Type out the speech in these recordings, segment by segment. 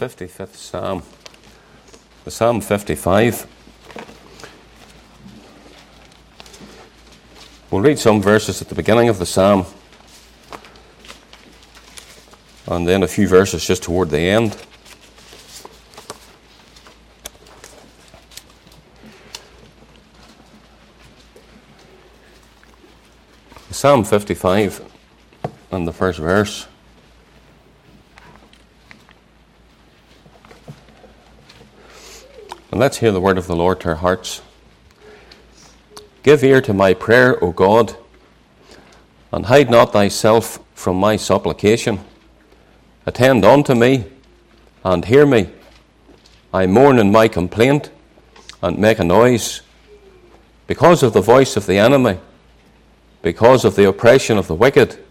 55th Psalm, the Psalm 55. We'll read some verses at the beginning of the Psalm, and then a few verses just toward the end. Psalm 55 and the first verse. And let's hear the word of the Lord to our hearts. Give ear to my prayer, O God, and hide not thyself from my supplication. Attend unto me, and hear me. I mourn in my complaint, and make a noise. Because of the voice of the enemy, because of the oppression of the wicked,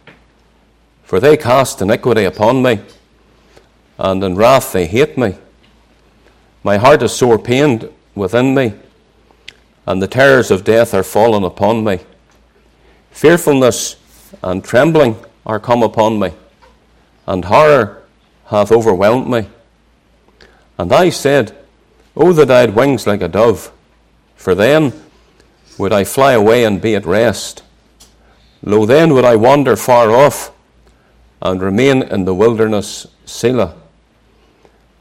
for they cast iniquity upon me, and in wrath they hate me. My heart is sore pained within me, and the terrors of death are fallen upon me. Fearfulness and trembling are come upon me, and horror hath overwhelmed me. And I said, O that I had wings like a dove, for then would I fly away and be at rest. Lo, then would I wander far off, and remain in the wilderness, Selah.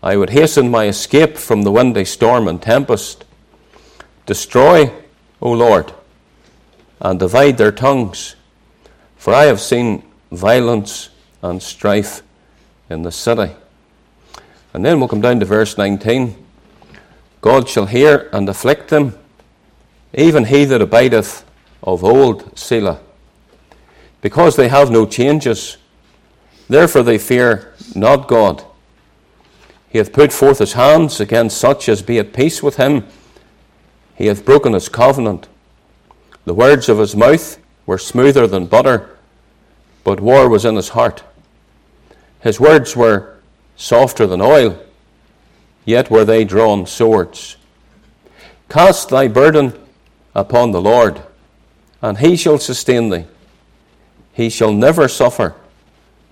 I would hasten my escape from the windy storm and tempest. Destroy, O Lord, and divide their tongues, for I have seen violence and strife in the city. And then we'll come down to verse 19. God shall hear and afflict them, even he that abideth of old, Selah. Because they have no changes, therefore they fear not God. He hath put forth his hands against such as be at peace with him. He hath broken his covenant. The words of his mouth were smoother than butter, but war was in his heart. His words were softer than oil, yet were they drawn swords. Cast thy burden upon the Lord, and he shall sustain thee. He shall never suffer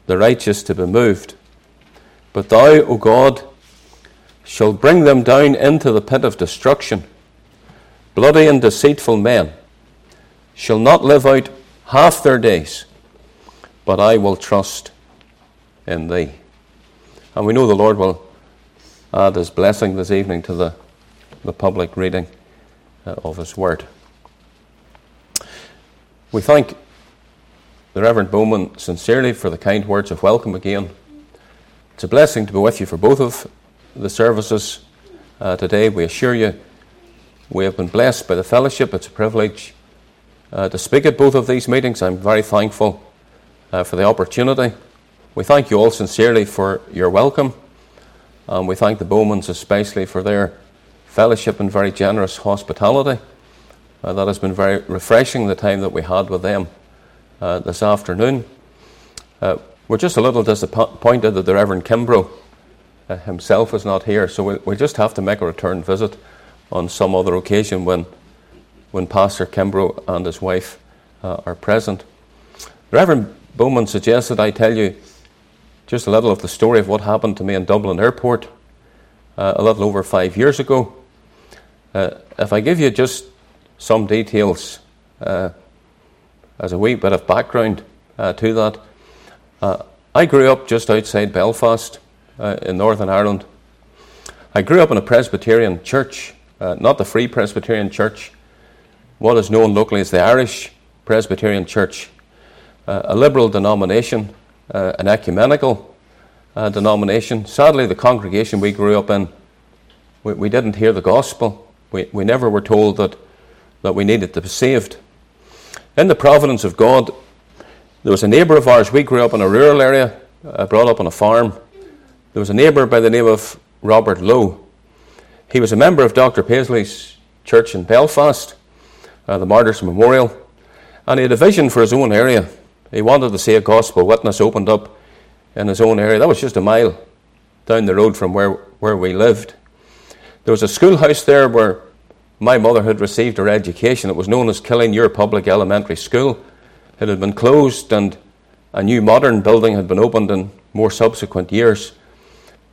the righteous to be moved. But thou, O God, shalt bring them down into the pit of destruction. Bloody and deceitful men shall not live out half their days, but I will trust in thee. And we know the Lord will add his blessing this evening to the public reading of his word. We thank the Reverend Bowman sincerely for the kind words of welcome again. It's a blessing to be with you for both of the services today. We assure you we have been blessed by the fellowship. It's a privilege to speak at both of these meetings. I'm very thankful for the opportunity. We thank you all sincerely for your welcome. And we thank the Bowmans especially for their fellowship and very generous hospitality. That has been very refreshing, the time that we had with them this afternoon. We're just a little disappointed that the Reverend Kimbrough himself is not here, so we'll just have to make a return visit on some other occasion when Pastor Kimbrough and his wife are present. Reverend Bowman suggested I tell you just a little of the story of what happened to me in Dublin Airport a little over 5 years ago. If I give you just some details as a wee bit of background to that. I grew up just outside Belfast in Northern Ireland. I grew up in a Presbyterian church, not the Free Presbyterian Church, what is known locally as the Irish Presbyterian Church, a liberal denomination, an ecumenical denomination. Sadly, the congregation we grew up in, we didn't hear the gospel. We never were told that we needed to be saved. In the providence of God, there was a neighbour of ours. We grew up in a rural area, brought up on a farm. There was a neighbour by the name of Robert Lowe. He was a member of Dr. Paisley's church in Belfast, the Martyrs Memorial, and he had a vision for his own area. He wanted to see a gospel witness opened up in his own area. That was just a mile down the road from where we lived. There was a schoolhouse there where my mother had received her education. It was known as Killinure Public Elementary School. It had been closed and a new modern building had been opened in more subsequent years.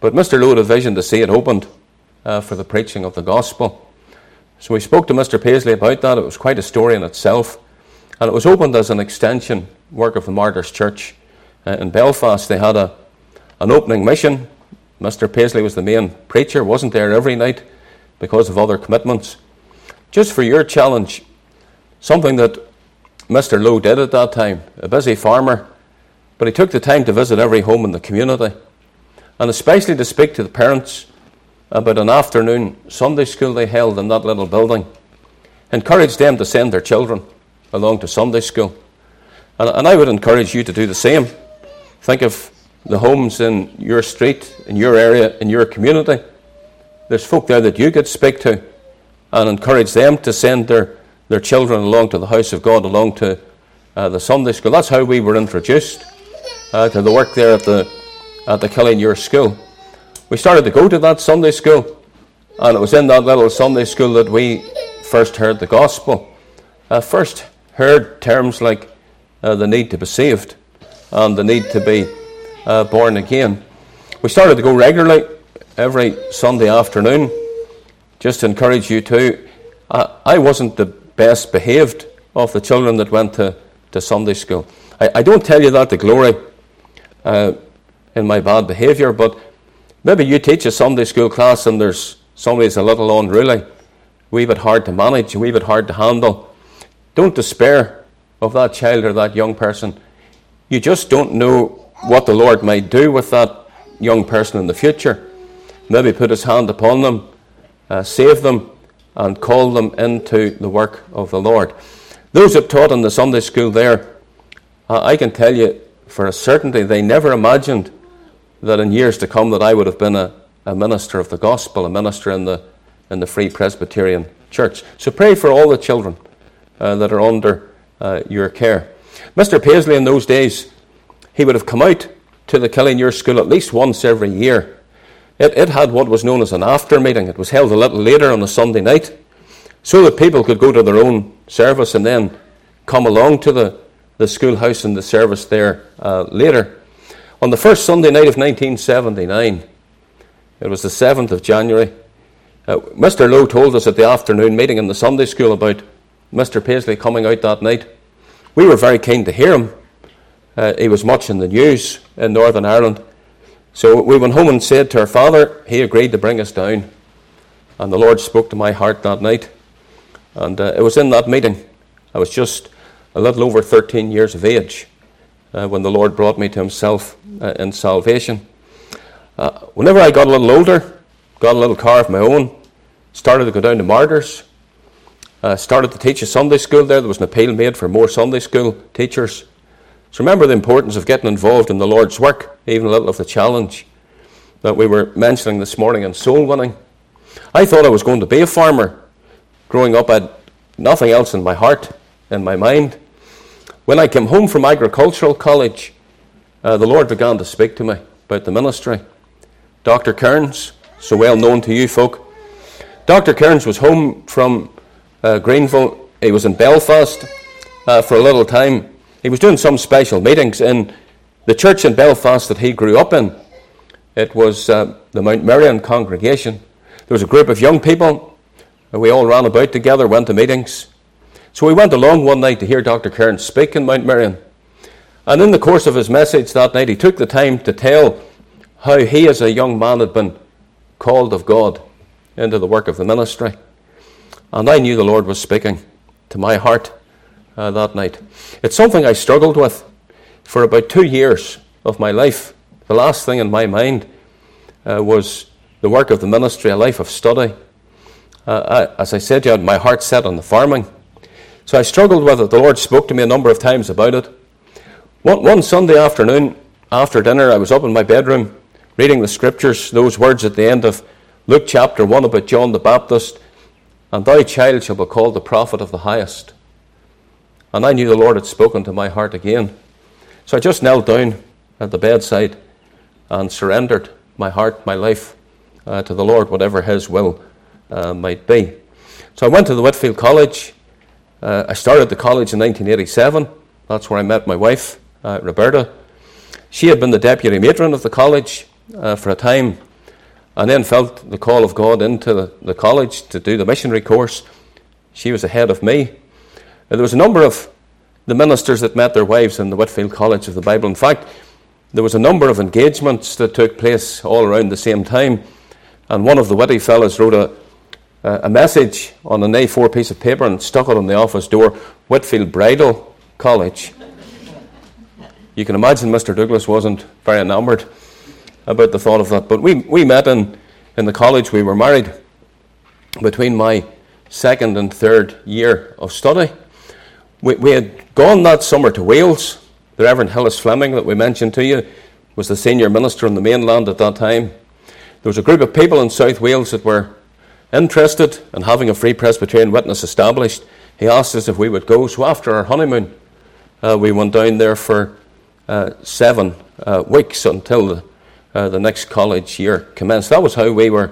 But Mr. Lowe had a vision to see it opened for the preaching of the gospel. So we spoke to Mr. Paisley about that. It was quite a story in itself. And it was opened as an extension work of the Martyrs Church in Belfast. They had an opening mission. Mr. Paisley was the main preacher, wasn't there every night because of other commitments. Just for your challenge, something that Mr. Lowe did at that time, a busy farmer, but he took the time to visit every home in the community, and especially to speak to the parents about an afternoon Sunday school they held in that little building. Encouraged them to send their children along to Sunday school. And I would encourage you to do the same. Think of the homes in your street, in your area, in your community. There's folk there that you could speak to and encourage them to send their children along to the house of God, along to the Sunday school. That's how we were introduced to the work there at the Killinure School. We started to go to that Sunday school, and it was in that little Sunday school that we first heard the gospel. First heard terms like the need to be saved and the need to be born again. We started to go regularly every Sunday afternoon. Just to encourage you too, I wasn't the best behaved of the children that went to Sunday school. I don't tell you that to glory in my bad behaviour, but maybe you teach a Sunday school class and there's somebody's a little unruly, wee bit hard to manage, wee bit hard to handle. Don't despair of that child or that young person. You just don't know what the Lord might do with that young person in the future. Maybe put his hand upon them, save them, and call them into the work of the Lord. Those that taught in the Sunday school there, I can tell you for a certainty, they never imagined that in years to come that I would have been a minister of the gospel, a minister in the Free Presbyterian Church. So pray for all the children that are under your care. Mr. Paisley in those days, he would have come out to the Killinure School at least once every year. It had what was known as an after meeting. It was held a little later on a Sunday night so that people could go to their own service and then come along to the schoolhouse and the service there later. On the first Sunday night of 1979, it was the 7th of January, Mr. Lowe told us at the afternoon meeting in the Sunday school about Mr. Paisley coming out that night. We were very keen to hear him. He was much in the news in Northern Ireland. So we went home and said to our father, he agreed to bring us down. And the Lord spoke to my heart that night. And it was in that meeting. I was just a little over 13 years of age when the Lord brought me to himself in salvation. Whenever I got a little older, got a little car of my own, started to go down to Martyrs, started to teach a Sunday school there. There was an appeal made for more Sunday school teachers. So remember the importance of getting involved in the Lord's work, even a little of the challenge that we were mentioning this morning in soul winning. I thought I was going to be a farmer. Growing up, I had nothing else in my heart, in my mind. When I came home from agricultural college, the Lord began to speak to me about the ministry. Dr. Kearns, so well known to you folk. Dr. Kearns was home from Greenville. He was in Belfast for a little time. He was doing some special meetings in the church in Belfast that he grew up in. It was the Mount Merion congregation. There was a group of young people, and we all ran about together, went to meetings. So we went along one night to hear Dr. Kearns speak in Mount Merion. And in the course of his message that night, he took the time to tell how he as a young man had been called of God into the work of the ministry. And I knew the Lord was speaking to my heart that night. It's something I struggled with for about 2 years of my life. The last thing in my mind was the work of the ministry, a life of study. As I said, I had my heart set on the farming. So I struggled with it. The Lord spoke to me a number of times about it. One Sunday afternoon, after dinner, I was up in my bedroom reading the scriptures, those words at the end of Luke chapter 1 about John the Baptist, and thy child shall be called the prophet of the highest. And I knew the Lord had spoken to my heart again. So I just knelt down at the bedside and surrendered my heart, my life to the Lord, whatever his will might be. So I went to the Whitefield College. I started the college in 1987. That's where I met my wife, Roberta. She had been the deputy matron of the college for a time and then felt the call of God into the college to do the missionary course. She was ahead of me. There was a number of the ministers that met their wives in the Whitefield College of the Bible. In fact, there was a number of engagements that took place all around the same time, and one of the witty fellows wrote a message on an A4 piece of paper and stuck it on the office door, Whitefield Bridal College. You can imagine Mr. Douglas wasn't very enamoured about the thought of that, but we met in the college. We were married between my second and third year of study. We had gone that summer to Wales. The Reverend Hillis Fleming that we mentioned to you was the senior minister on the mainland at that time. There was a group of people in South Wales that were interested in having a Free Presbyterian witness established. He asked us if we would go, so after our honeymoon we went down there for 7 weeks until the next college year commenced. That was how we were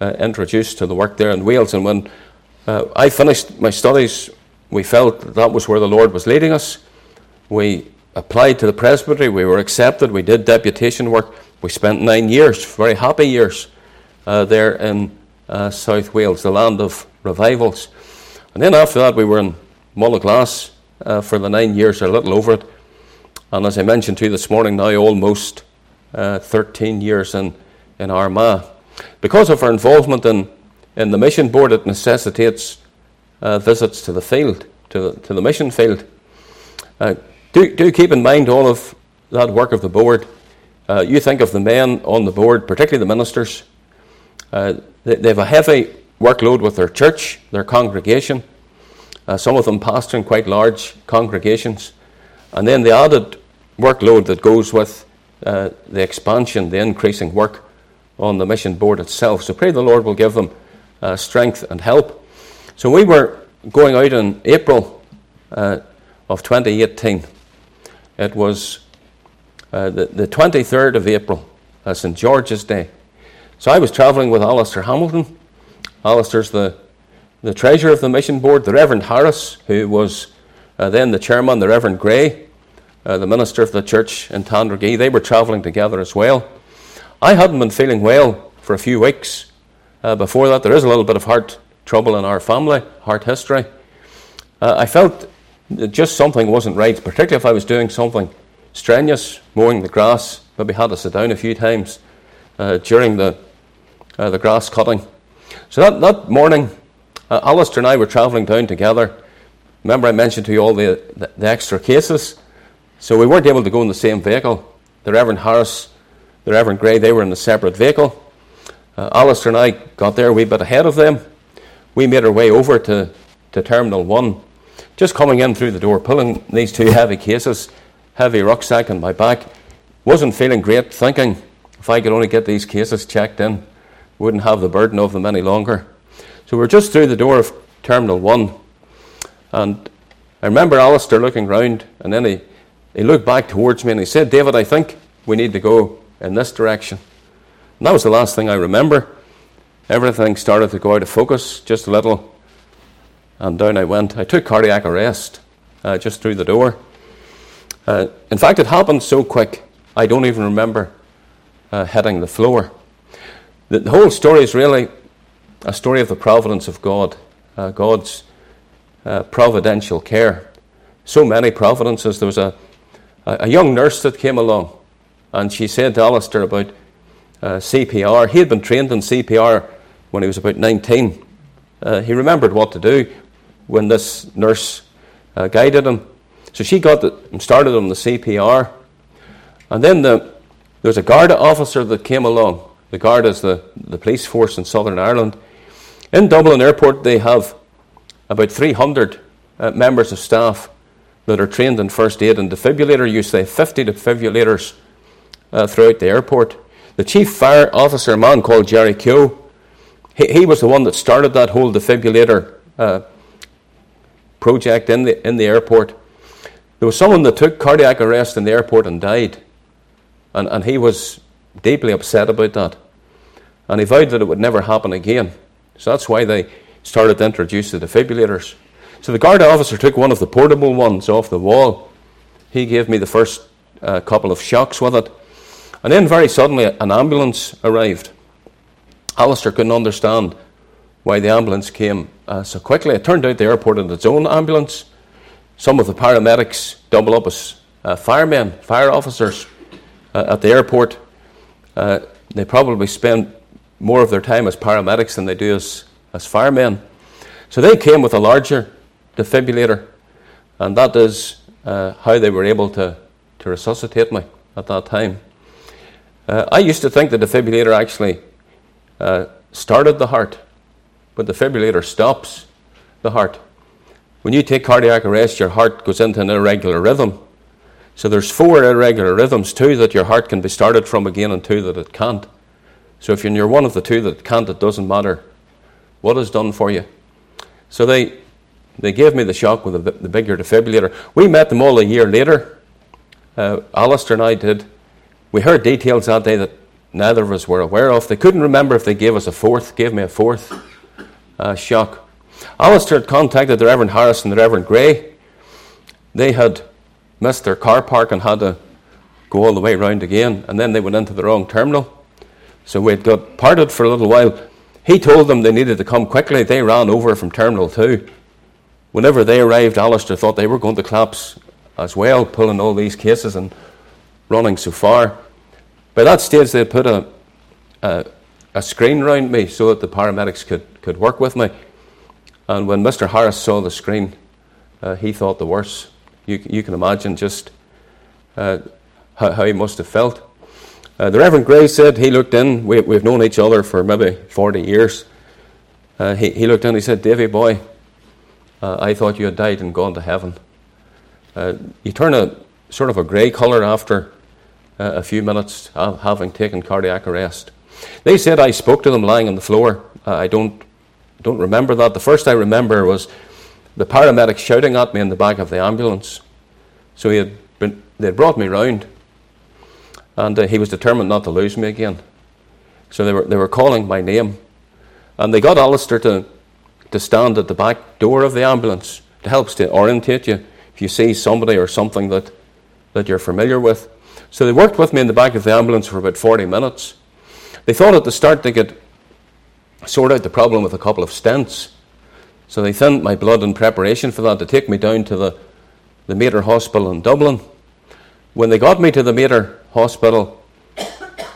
introduced to the work there in Wales, and when I finished my studies we felt that was where the Lord was leading us. We applied to the presbytery, we were accepted, we did deputation work. We spent 9 years, very happy years, there in South Wales, the land of revivals. And then after that we were in Mulliglas for the 9 years, or a little over it. And as I mentioned to you this morning, now almost 13 years in Armagh. Because of our involvement in the mission board, it necessitates visits to the field, to the mission field. Do keep in mind all of that work of the board. You think of the men on the board, particularly the ministers. They have a heavy workload with their church, their congregation. Some of them pastoring quite large congregations. And then the added workload that goes with the expansion, the increasing work on the mission board itself. So pray the Lord will give them strength and help. So we were going out in April of 2018. It was the 23rd of April, St. George's Day. So I was travelling with Alistair Hamilton. Alistair's the treasurer of the mission board. The Reverend Harris, who was then the chairman, the Reverend Gray, the minister of the church in Tandragee, they were travelling together as well. I hadn't been feeling well for a few weeks before that. There is a little bit of heart trouble in our family, heart history. I felt that just something wasn't right, particularly if I was doing something strenuous, mowing the grass. Maybe had to sit down a few times during the grass cutting. So that morning, Alistair and I were travelling down together. Remember I mentioned to you all the extra cases. So we weren't able to go in the same vehicle. The Reverend Harris, the Reverend Gray, they were in a separate vehicle. Alistair and I got there a wee bit ahead of them. We made our way over to Terminal 1. Just coming in through the door, pulling these two heavy cases, heavy rucksack on my back. Wasn't feeling great, thinking if I could only get these cases checked in, wouldn't have the burden of them any longer. So we're just through the door of Terminal 1. And I remember Alistair looking round, and then he looked back towards me and he said, "David, I think we need to go in this direction." And that was the last thing I remember. Everything started to go out of focus, just a little, and down I went. I took cardiac arrest just through the door. In fact, it happened so quick, I don't even remember hitting the floor. The whole story is really a story of the providence of God, God's providential care. So many providences. There was a young nurse that came along, and she said to Alistair about CPR. He had been trained in CPR when he was about 19. He remembered what to do when this nurse guided him. So she started him the CPR, and then there was a Garda officer that came along. The Garda is the police force in Southern Ireland. In Dublin Airport they have about 300 members of staff that are trained in first aid and defibrillator use. They have 50 defibrillators throughout the airport. The chief fire officer, a man called Jerry Keogh, he was the one that started that whole defibrillator project in the airport. There was someone that took cardiac arrest in the airport and died, and he was deeply upset about that, and he vowed that it would never happen again. So that's why they started to introduce the defibrillators. So the Garda officer took one of the portable ones off the wall. He gave me the first couple of shocks with it. And then very suddenly an ambulance arrived. Alistair couldn't understand why the ambulance came so quickly. It turned out the airport had its own ambulance. Some of the paramedics double up as firemen, fire officers at the airport. They probably spend more of their time as paramedics than they do as firemen. So they came with a larger defibrillator, and that is how they were able to resuscitate me at that time. I used to think the defibrillator actually started the heart, but the defibrillator stops the heart. When you take cardiac arrest, your heart goes into an irregular rhythm. So there's 4 irregular rhythms, 2 that your heart can be started from again and 2 that it can't. So if you're near one of the 2 that can't, it doesn't matter what is done for you. So they gave me the shock with the bigger defibrillator. We met them all a year later. Alistair and I did. We heard details that day that neither of us were aware of. They couldn't remember if they gave me a fourth shock. Alistair had contacted the Reverend Harris and the Reverend Gray. They had missed their car park and had to go all the way round again, and then they went into the wrong terminal. So we had got parted for a little while. He told them they needed to come quickly. They ran over from Terminal 2. Whenever they arrived, Alistair thought they were going to collapse as well, pulling all these cases and running so far. By that stage, they had put a screen round me so that the paramedics could work with me. And when Mr. Harris saw the screen, he thought the worst. You can imagine just how he must have felt. The Reverend Gray said he looked in. We've known each other for maybe 40 years. He looked in. He said, "Davy boy, I thought you had died and gone to heaven. You turn a sort of a grey colour after a few minutes having taken cardiac arrest." They said I spoke to them lying on the floor. I don't remember that. The first I remember was the paramedic shouting at me in the back of the ambulance. So they had brought me round, and he was determined not to lose me again. So they were calling my name, and they got Alistair to stand at the back door of the ambulance. It helps to orientate you if you see somebody or something that you're familiar with. So they worked with me in the back of the ambulance for about 40 minutes. They thought at the start they could sort out the problem with a couple of stents. So they thinned my blood in preparation for that to take me down to the Mater Hospital in Dublin. When they got me to the Mater Hospital,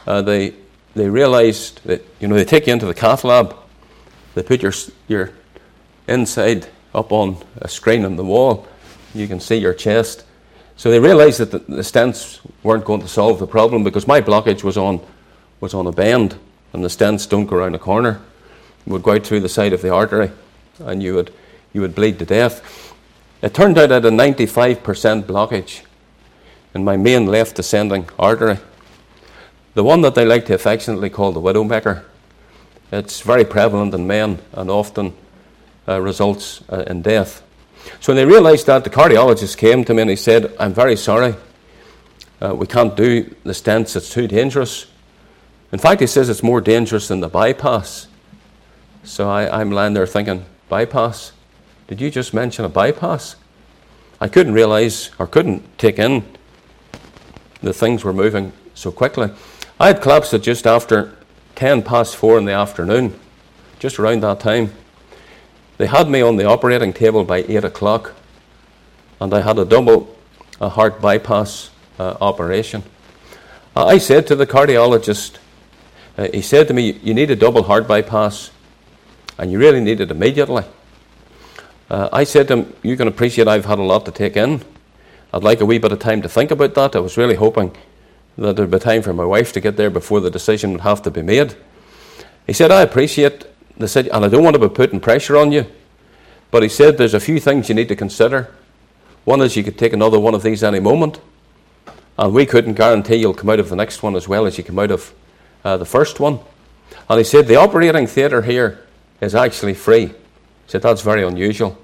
they realised that, you know, they take you into the cath lab, they put your inside up on a screen on the wall, you can see your chest. So they realised that the stents weren't going to solve the problem because my blockage was on a bend, and the stents don't go around a corner. It would go out through the side of the artery, and you would bleed to death. It turned out I had a 95% blockage in my main left descending artery, the one that they like to affectionately call the widowmaker. It's very prevalent in men and often results in death. So when they realised that, the cardiologist came to me and he said, "I'm very sorry, we can't do the stents, it's too dangerous. In fact," he says, "it's more dangerous than the bypass." So I'm lying there thinking, bypass? Did you just mention a bypass? I couldn't realise or couldn't take in the things were moving so quickly. I had collapsed at just after 4:10 in the afternoon, just around that time. They had me on the operating table by 8 o'clock, and I had a double heart bypass operation. I said to the cardiologist, he said to me, "You need a double heart bypass, and you really need it immediately." I said to him, "You can appreciate I've had a lot to take in. I'd like a wee bit of time to think about that. I was really hoping that there'd be time for my wife to get there before the decision would have to be made." He said, "I appreciate the situation, and I don't want to be putting pressure on you, but," he said, "there's a few things you need to consider. One is you could take another one of these any moment, and we couldn't guarantee you'll come out of the next one as well as you come out of the first one." And he said, "The operating theatre here is actually free." He said, "That's very unusual.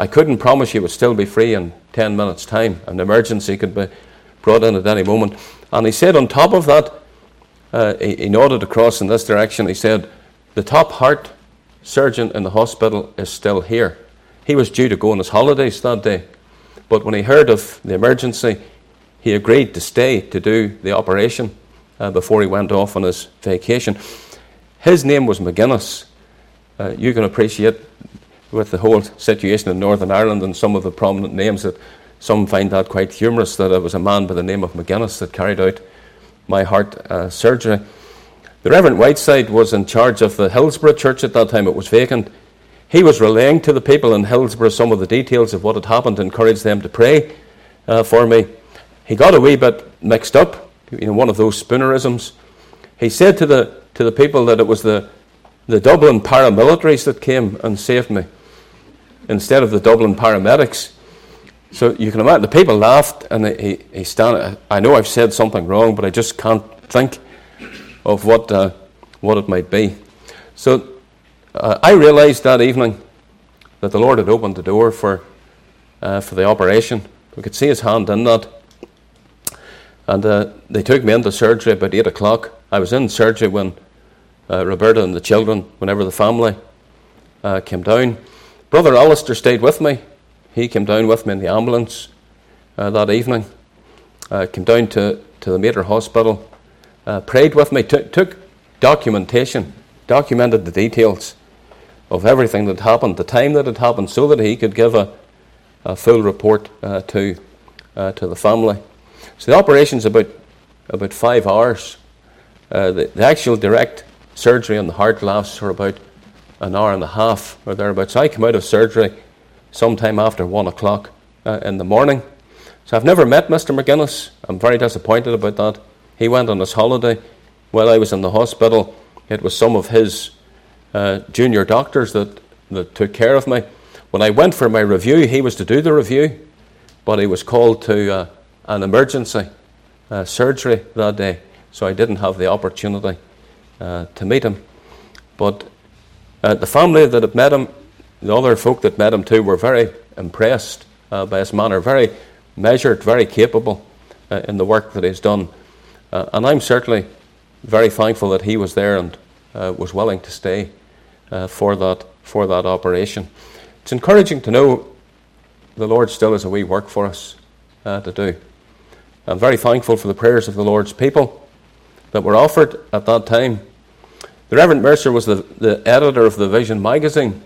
I couldn't promise you it would still be free in 10 minutes' time. An emergency could be brought in at any moment." And he said, on top of that, he nodded across in this direction, he said, "The top heart surgeon in the hospital is still here." He was due to go on his holidays that day, but when he heard of the emergency, he agreed to stay to do the operation before he went off on his vacation. His name was McGuinness. You can appreciate with the whole situation in Northern Ireland and some of the prominent names that some find that quite humorous, that it was a man by the name of McGuinness that carried out my heart surgery. The Reverend Whiteside was in charge of the Hillsborough Church at that time. It was vacant. He was relaying to the people in Hillsborough some of the details of what had happened, encouraged them to pray for me. He got a wee bit mixed up, you know, one of those spoonerisms. He said to the people that it was the Dublin paramilitaries that came and saved me instead of the Dublin paramedics. So you can imagine, the people laughed, and he I know I've said something wrong, but I just can't think of what it might be. So I realised that evening that the Lord had opened the door for the operation. We could see His hand in that. And they took me into surgery about 8 o'clock. I was in surgery when Roberta and the children, whenever the family came down. Brother Alistair stayed with me. He came down with me in the ambulance that evening. Came down to the Mater Hospital. Prayed with me. Took documentation. Documented the details of everything that happened, the time that it happened, so that he could give a full report to the family. So the operation's about 5 hours. The actual direct surgery on the heart lasts for about an hour and a half or thereabouts. So I come out of surgery sometime after 1 o'clock in the morning. So I've never met Mr. McGuinness. I'm very disappointed about that. He went on his holiday while I was in the hospital. It was some of his junior doctors that took care of me. When I went for my review, he was to do the review, but he was called to an emergency surgery that day, so I didn't have the opportunity to meet him. But the family that had met him, the other folk that met him too, were very impressed by his manner, very measured, very capable in the work that he's done. And I'm certainly very thankful that he was there and was willing to stay for that operation. It's encouraging to know the Lord still has a wee work for us to do. I'm very thankful for the prayers of the Lord's people that were offered at that time. The Reverend Mercer was the editor of the Vision magazine.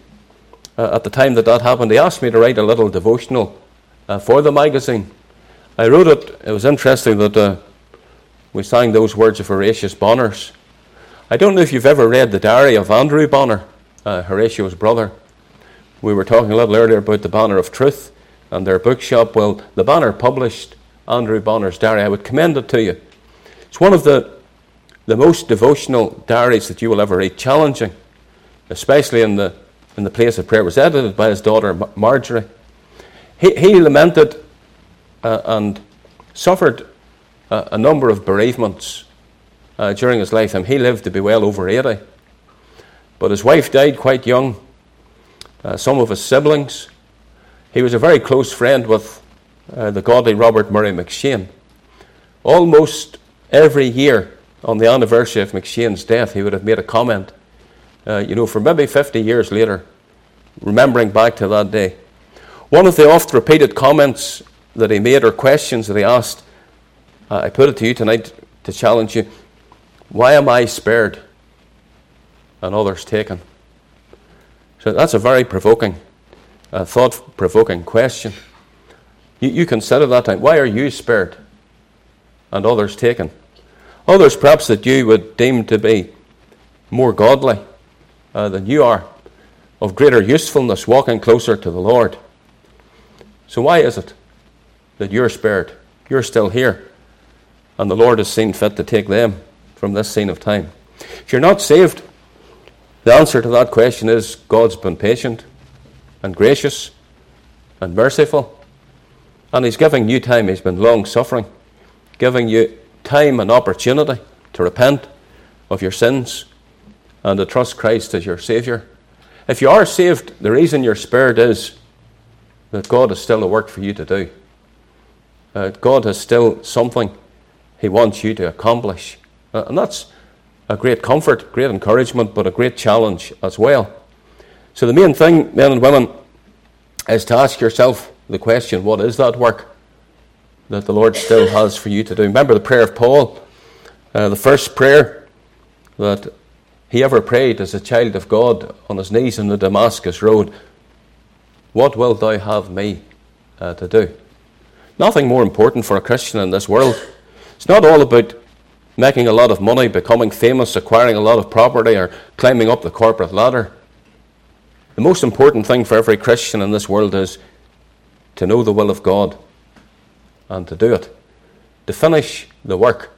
At the time that happened, he asked me to write a little devotional for the magazine. I wrote it. It was interesting that we sang those words of Horatius Bonner's. I don't know if you've ever read the diary of Andrew Bonner, Horatio's brother. We were talking a little earlier about the Banner of Truth and their bookshop. Well, the Banner published Andrew Bonner's diary. I would commend it to you. It's one of the most devotional diaries that you will ever read. Challenging, especially in the place of prayer. It was edited by his daughter Marjorie. He lamented and suffered a number of bereavements during his lifetime. He lived to be well over 80. But his wife died quite young. Some of his siblings. He was a very close friend with the godly Robert Murray McShane. Almost every year on the anniversary of McShane's death, he would have made a comment, for maybe 50 years later, remembering back to that day. One of the oft-repeated comments that he made, or questions that he asked, I put it to you tonight to challenge you. Why am I spared and others taken? So that's a very provoking, thought-provoking question. You consider that time. Why are you spared and others taken? Others perhaps that you would deem to be more godly than you are, of greater usefulness, walking closer to the Lord. So why is it that you're spared? You're still here. And the Lord has seen fit to take them from this scene of time. If you're not saved, the answer to that question is God's been patient and gracious and merciful. And He's giving you time. He's been long-suffering, giving you time and opportunity to repent of your sins and to trust Christ as your Saviour. If you are saved, the reason you're spared is that God has still a work for you to do. God has still something He wants you to accomplish. And that's a great comfort, great encouragement, but a great challenge as well. So the main thing, men and women, is to ask yourself the question, what is that work that the Lord still has for you to do? Remember the prayer of Paul, the first prayer that he ever prayed as a child of God on his knees on the Damascus Road, "What wilt thou have me to do?" Nothing more important for a Christian in this world. It's not all about making a lot of money, becoming famous, acquiring a lot of property, or climbing up the corporate ladder. The most important thing for every Christian in this world is to know the will of God and to do it, to finish the work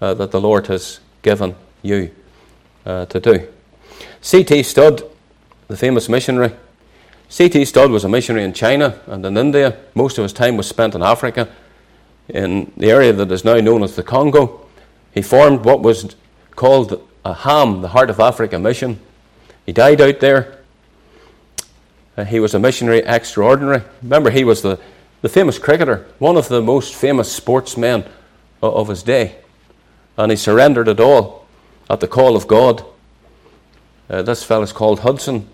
that the Lord has given you to do. C.T. Studd, the famous missionary. C.T. Studd was a missionary in China and in India. Most of his time was spent in Africa, in the area that is now known as the Congo. He formed what was called a HAM, the Heart of Africa Mission. He died out there. He was a missionary extraordinary. Remember, he was the famous cricketer, one of the most famous sportsmen of his day. And he surrendered it all at the call of God. This fellow's called Hudson.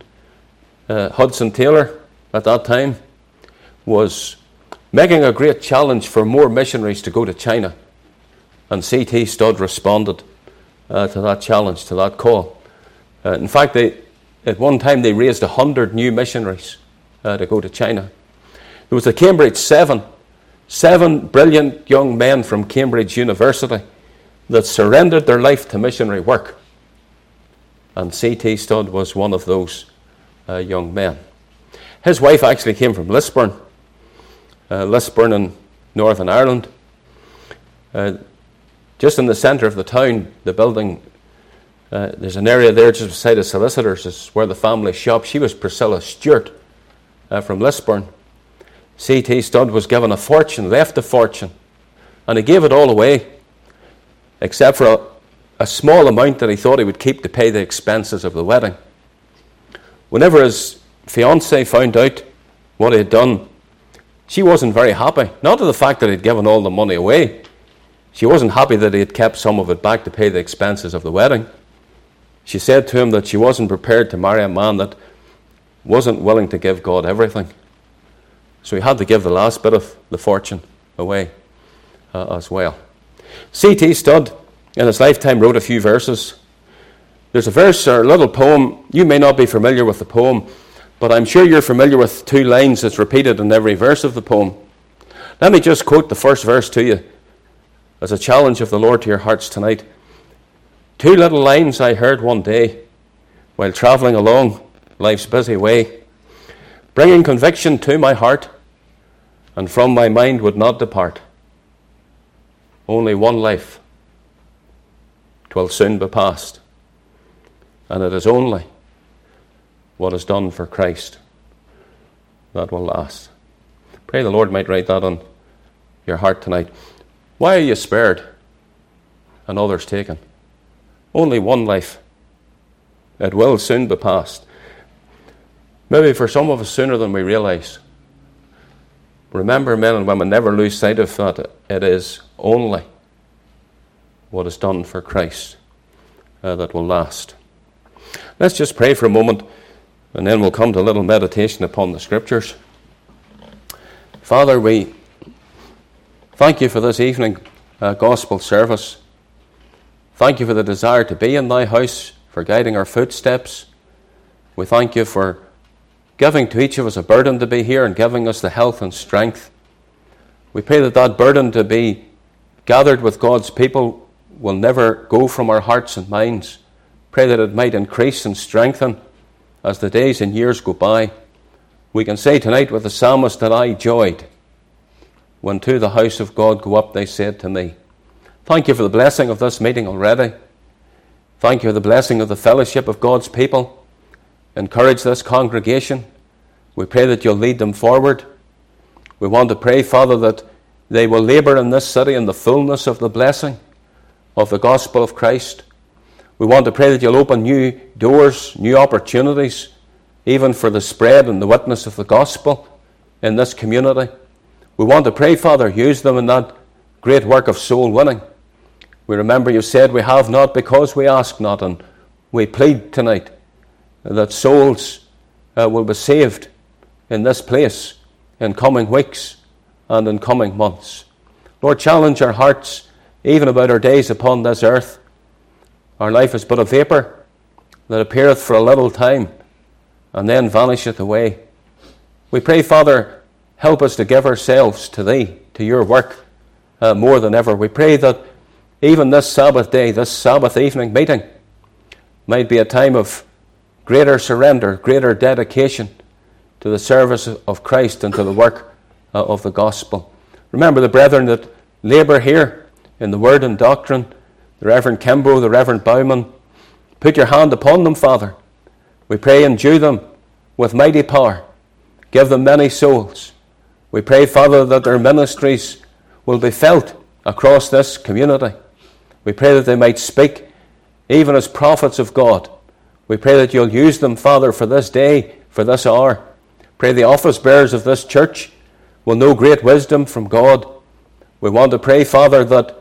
Hudson Taylor, at that time, was making a great challenge for more missionaries to go to China. And C.T. Studd responded to that challenge, to that call. In fact, at one time they raised 100 new missionaries to go to China. There was the Cambridge seven brilliant young men from Cambridge University that surrendered their life to missionary work. And C.T. Studd was one of those young men. His wife actually came from Lisburn, Lisburn in Northern Ireland. Just in the centre of the town, the building, there's an area there just beside the solicitors, is where the family shop. She was Priscilla Stewart from Lisburn. C.T. Studd was given a fortune, left a fortune, and he gave it all away, except for a small amount that he thought he would keep to pay the expenses of the wedding. Whenever his fiancée found out what he had done, she wasn't very happy. Not to the fact that he had given all the money away. She wasn't happy that he had kept some of it back to pay the expenses of the wedding. She said to him that she wasn't prepared to marry a man that wasn't willing to give God everything. So he had to give the last bit of the fortune away as well. C.T. Studd, in his lifetime, wrote a few verses. There's a verse, or a little poem. You may not be familiar with the poem, but I'm sure you're familiar with two lines that's repeated in every verse of the poem. Let me just quote the first verse to you as a challenge of the Lord to your hearts tonight. Two little lines I heard one day while travelling along life's busy way, bringing conviction to my heart and from my mind would not depart. Only one life, 'twill soon be past. And it is only what is done for Christ that will last. Pray the Lord might write that on your heart tonight. Why are you spared and others taken? Only one life. It will soon be past. Maybe for some of us sooner than we realise. Remember, men and women, never lose sight of that. It is only what is done for Christ that will last. Let's just pray for a moment, and then we'll come to a little meditation upon the Scriptures. Father, we thank you for this evening gospel service. Thank you for the desire to be in thy house, for guiding our footsteps. We thank you for giving to each of us a burden to be here and giving us the health and strength. We pray that that burden to be gathered with God's people will never go from our hearts and minds. Pray that it might increase and strengthen as the days and years go by. We can say tonight with the psalmist that I joyed when to the house of God go up, they said to me. Thank you for the blessing of this meeting already. Thank you for the blessing of the fellowship of God's people. Encourage this congregation. We pray that you'll lead them forward. We want to pray, Father, that they will labour in this city in the fullness of the blessing of the gospel of Christ. We want to pray that you'll open new doors, new opportunities, even for the spread and the witness of the gospel in this community. We want to pray, Father, use them in that great work of soul winning. We remember you said we have not because we ask not, and we plead tonight that souls will be saved in this place in coming weeks and in coming months. Lord, challenge our hearts even about our days upon this earth. Our life is but a vapour, that appeareth for a little time and then vanisheth away. We pray, Father, help us to give ourselves to Thee, to Your work, more than ever. We pray that even this Sabbath day, this Sabbath evening meeting, might be a time of greater surrender, greater dedication to the service of Christ and to the work of the gospel. Remember the brethren that labour here in the word and doctrine, the Reverend Kimbrough, the Reverend Bowman. Put Your hand upon them, Father. We pray, endue them with mighty power. Give them many souls. We pray, Father, that their ministries will be felt across this community. We pray that they might speak even as prophets of God. We pray that You'll use them, Father, for this day, for this hour. Pray the office bearers of this church will know great wisdom from God. We want to pray, Father, that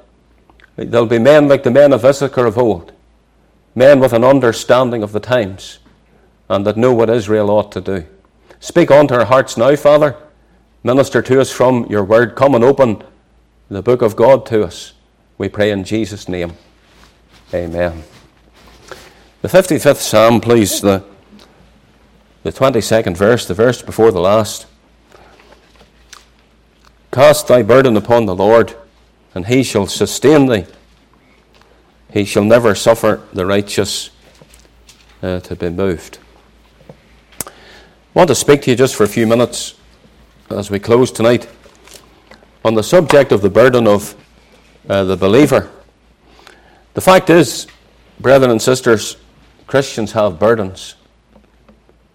there'll be men like the men of Issachar of old, men with an understanding of the times, and that know what Israel ought to do. Speak unto our hearts now, Father. Minister to us from Your word. Come and open the book of God to us. We pray in Jesus' name. Amen. The 55th Psalm, please, the 22nd verse, the verse before the last. Cast thy burden upon the Lord, and He shall sustain thee. He shall never suffer the righteous to be moved. I want to speak to you just for a few minutes as we close tonight on the subject of the burden of the believer. The fact is, brethren and sisters, Christians have burdens.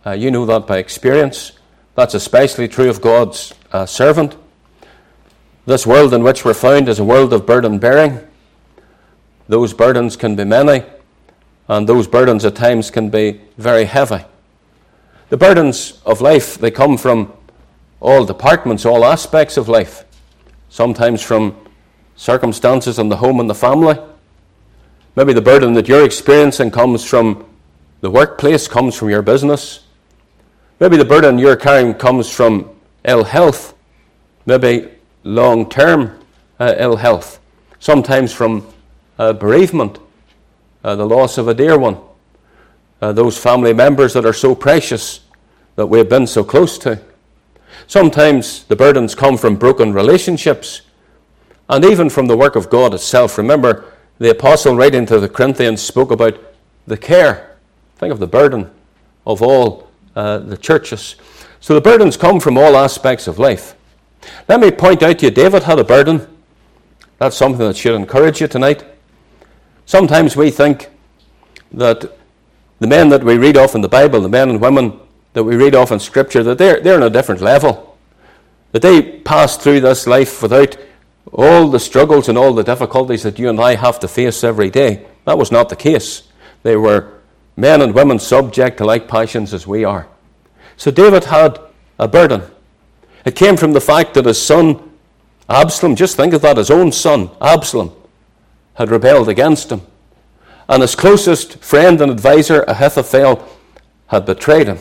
You know that by experience. That's especially true of God's servant. This world in which we're found is a world of burden bearing. Those burdens can be many, and those burdens at times can be very heavy. The burdens of life, they come from all departments, all aspects of life. Sometimes from circumstances in the home and the family. Maybe the burden that you're experiencing comes from the workplace, comes from your business. Maybe the burden you're carrying comes from ill health, maybe long-term ill health, sometimes from bereavement, the loss of a dear one, those family members that are so precious that we've been so close to. Sometimes the burdens come from broken relationships and even from the work of God itself. Remember, the apostle writing to the Corinthians spoke about the care. Think of the burden of all the churches. So the burdens come from all aspects of life. Let me point out to you, David had a burden. That's something that should encourage you tonight. Sometimes we think that the men that we read off in the Bible, the men and women that we read off in Scripture, that they're on a different level. That they pass through this life without all the struggles and all the difficulties that you and I have to face every day. That was not the case. They were men and women subject to like passions as we are. So David had a burden. It came from the fact that his son, Absalom, just think of that, his own son, Absalom, had rebelled against him. And his closest friend and advisor, Ahithophel, had betrayed him.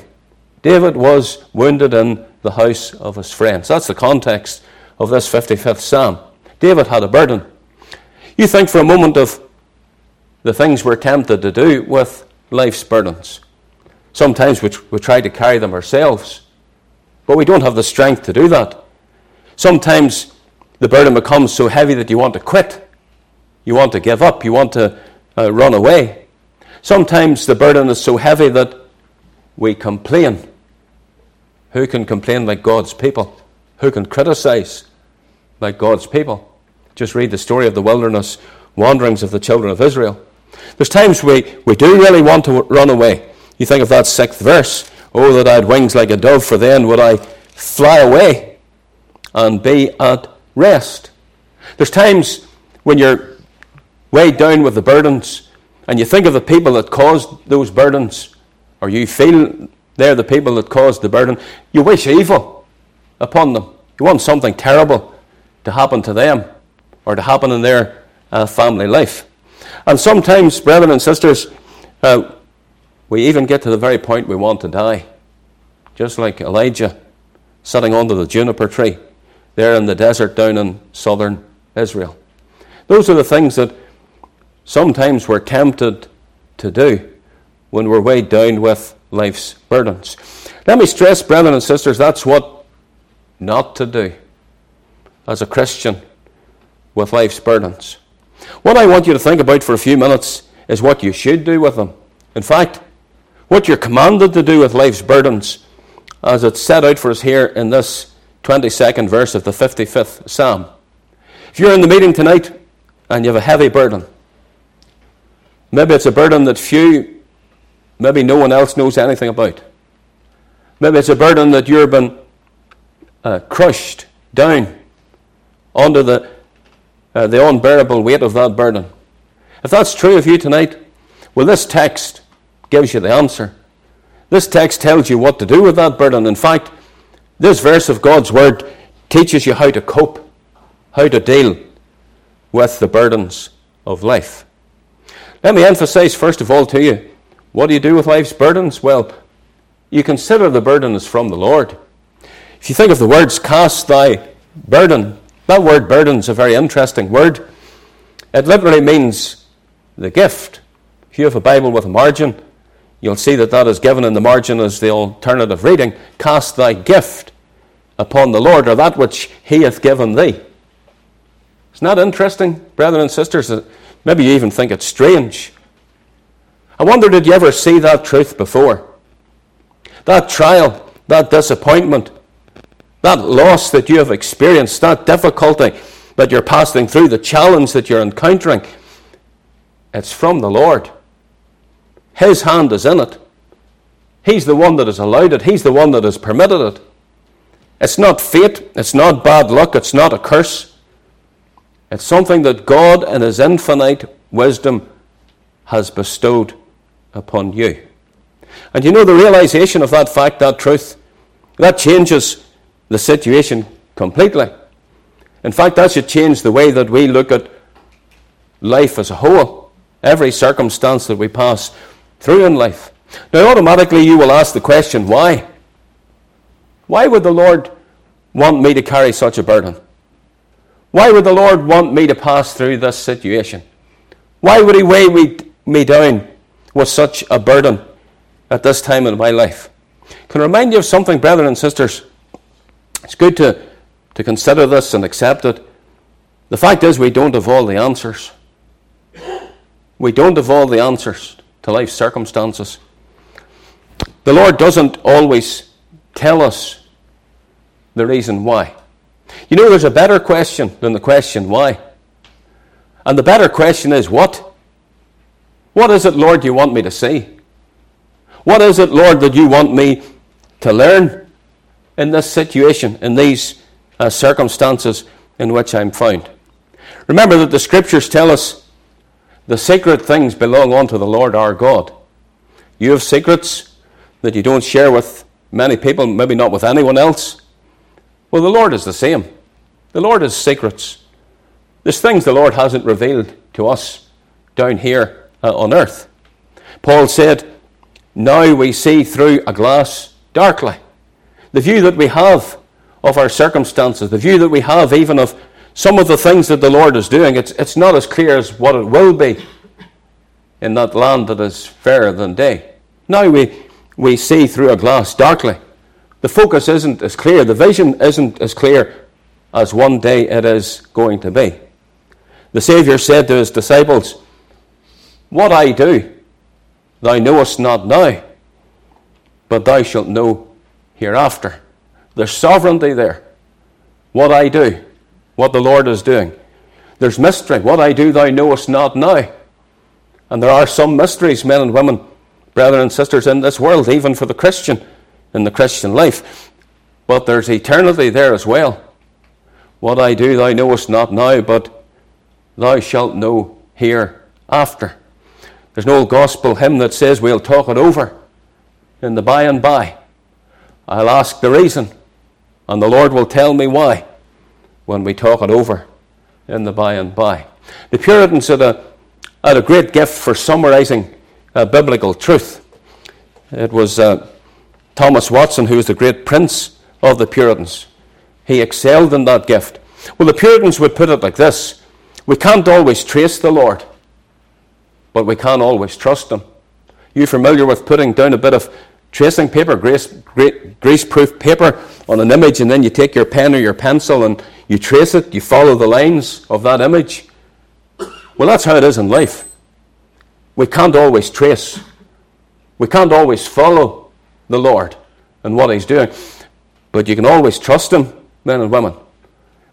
David was wounded in the house of his friends. That's the context of this 55th Psalm. David had a burden. You think for a moment of the things we're tempted to do with life's burdens. Sometimes we try to carry them ourselves, but we don't have the strength to do that. Sometimes the burden becomes so heavy that you want to quit. You want to give up. You want to run away. Sometimes the burden is so heavy that we complain. Who can complain like God's people? Who can criticize like God's people? Just read the story of the wilderness wanderings of the children of Israel. There's times we do really want to run away. You think of that 6th verse. Oh, that I had wings like a dove, for then would I fly away and be at rest. There's times when you're weighed down with the burdens and you think of the people that caused those burdens, or you feel they're the people that caused the burden. You wish evil upon them. You want something terrible to happen to them or to happen in their family life. And sometimes, brethren and sisters, we even get to the very point we want to die. Just like Elijah sitting under the juniper tree there in the desert down in southern Israel. Those are the things that sometimes we're tempted to do when we're weighed down with life's burdens. Let me stress, brethren and sisters, that's what not to do as a Christian with life's burdens. What I want you to think about for a few minutes is what you should do with them. In fact, what you're commanded to do with life's burdens, as it's set out for us here in this 22nd verse of the 55th Psalm. If you're in the meeting tonight and you have a heavy burden, maybe it's a burden that maybe no one else knows anything about. Maybe it's a burden that you've been crushed down under the unbearable weight of that burden. If that's true of you tonight, well, this text gives you the answer. This text tells you what to do with that burden. In fact, this verse of God's Word teaches you how to cope, how to deal with the burdens of life. Let me emphasize, first of all, to you, what do you do with life's burdens? Well, you consider the burden is from the Lord. If you think of the words, cast thy burden, that word burden is a very interesting word. It literally means the gift. If you have a Bible with a margin, you'll see that that is given in the margin as the alternative reading. Cast thy gift upon the Lord, or that which he hath given thee. Isn't that interesting, brethren and sisters? Maybe you even think it's strange. I wonder, did you ever see that truth before? That trial, that disappointment, that loss that you have experienced, that difficulty that you're passing through, the challenge that you're encountering, it's from the Lord. His hand is in it. He's the one that has allowed it. He's the one that has permitted it. It's not fate. It's not bad luck. It's not a curse. It's something that God in his infinite wisdom has bestowed upon you. And you know, the realization of that fact, that truth, that changes the situation completely. In fact, that should change the way that we look at life as a whole, every circumstance that we pass through in life. Now, automatically you will ask the question, why? Why would the Lord want me to carry such a burden? Why would the Lord want me to pass through this situation? Why would he weigh me down with such a burden at this time in my life? Can I remind you of something, brethren and sisters? It's good to consider this and accept it. The fact is, we don't have all the answers. We don't have all the answers to life's circumstances. The Lord doesn't always tell us the reason why. You know, there's a better question than the question why. And the better question is what? What is it, Lord, you want me to see? What is it, Lord, that you want me to learn in this situation, in these circumstances in which I'm found? Remember that the Scriptures tell us the secret things belong unto the Lord our God. You have secrets that you don't share with many people, maybe not with anyone else. Well, the Lord is the same. The Lord has secrets. There's things the Lord hasn't revealed to us down here on earth. Paul said, now we see through a glass darkly. The view that we have of our circumstances, the view that we have even of some of the things that the Lord is doing, it's not as clear as what it will be in that land that is fairer than day. Now we see through a glass darkly. The focus isn't as clear, the vision isn't as clear as one day it is going to be. The Saviour said to his disciples, what I do, thou knowest not now, but thou shalt know hereafter. There's sovereignty there. What I do, what the Lord is doing. There's mystery. What I do, thou knowest not now. And there are some mysteries, men and women, brethren and sisters, in this world, even for the Christian, in the Christian life. But there's eternity there as well. What I do, thou knowest not now, but thou shalt know hereafter. There's an old gospel hymn that says we'll talk it over in the by and by. I'll ask the reason, and the Lord will tell me why when we talk it over in the by and by. The Puritans had a great gift for summarizing biblical truth. It was Thomas Watson who was the great prince of the Puritans. He excelled in that gift. Well, the Puritans would put it like this. We can't always trace the Lord, but we can always trust him. You familiar with putting down a bit of tracing paper, greaseproof paper on an image, and then you take your pen or your pencil and you trace it, you follow the lines of that image? Well, that's how it is in life. We can't always trace. We can't always follow the Lord and what He's doing. But you can always trust Him, men and women.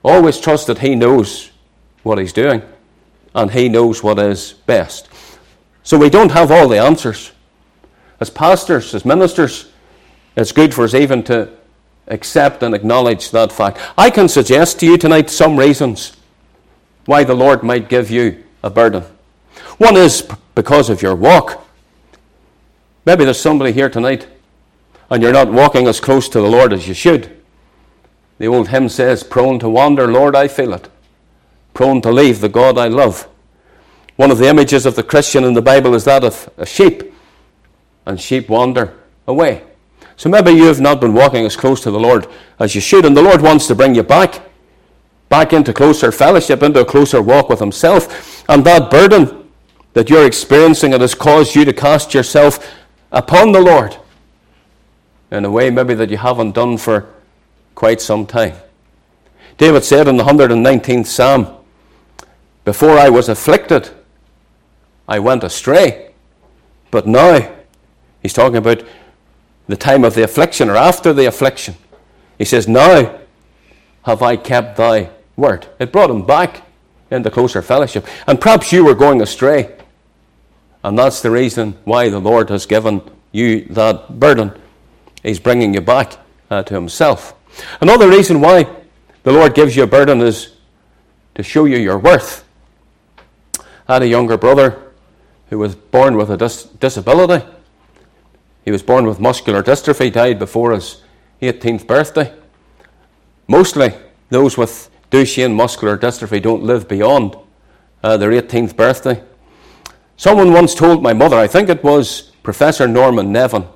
Always trust that He knows what He's doing and He knows what is best. So we don't have all the answers. As pastors, as ministers, it's good for us even to accept and acknowledge that fact. I can suggest to you tonight some reasons why the Lord might give you a burden. One is because of your walk. Maybe there's somebody here tonight and you're not walking as close to the Lord as you should. The old hymn says, "Prone to wander, Lord, I feel it. Prone to leave the God I love." One of the images of the Christian in the Bible is that of a sheep, and sheep wander away. So maybe you have not been walking as close to the Lord as you should, and the Lord wants to bring you back into closer fellowship, into a closer walk with Himself. And that burden that you're experiencing, it has caused you to cast yourself upon the Lord in a way maybe that you haven't done for quite some time. David said in the 119th Psalm, "Before I was afflicted, I went astray." But now, he's talking about the time of the affliction or after the affliction. He says, "Now have I kept thy word." It brought him back into closer fellowship. And perhaps you were going astray. And that's the reason why the Lord has given you that burden. He's bringing you back to Himself. Another reason why the Lord gives you a burden is to show you your worth. I had a younger brother who was born with a disability. He was born with muscular dystrophy, died before his 18th birthday. Mostly those with Duchenne muscular dystrophy don't live beyond their 18th birthday. Someone once told my mother, I think it was Professor Norman Nevin,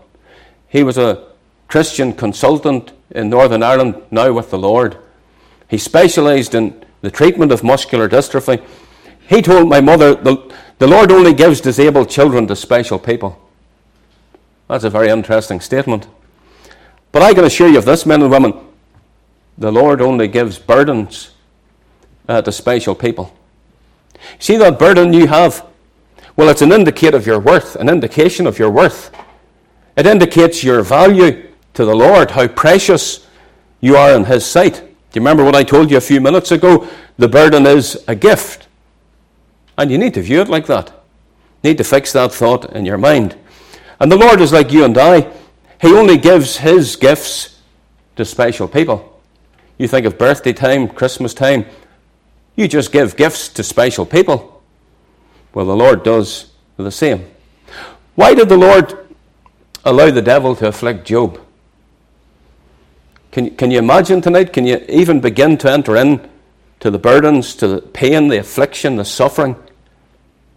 he was a Christian consultant in Northern Ireland, now with the Lord. He specialised in the treatment of muscular dystrophy. He told my mother, the Lord only gives disabled children to special people. That's a very interesting statement. But I can assure you of this, men and women, the Lord only gives burdens to special people. See that burden you have? Well, it's an indicator of your worth, an indication of your worth. It indicates your value to the Lord, how precious you are in His sight. Do you remember what I told you a few minutes ago? The burden is a gift. And you need to view it like that. You need to fix that thought in your mind. And the Lord is like you and I. He only gives His gifts to special people. You think of birthday time, Christmas time. You just give gifts to special people. Well, the Lord does the same. Why did the Lord allow the devil to afflict Job? Can you imagine tonight? Can you even begin to enter in to the burdens, to the pain, the affliction, the suffering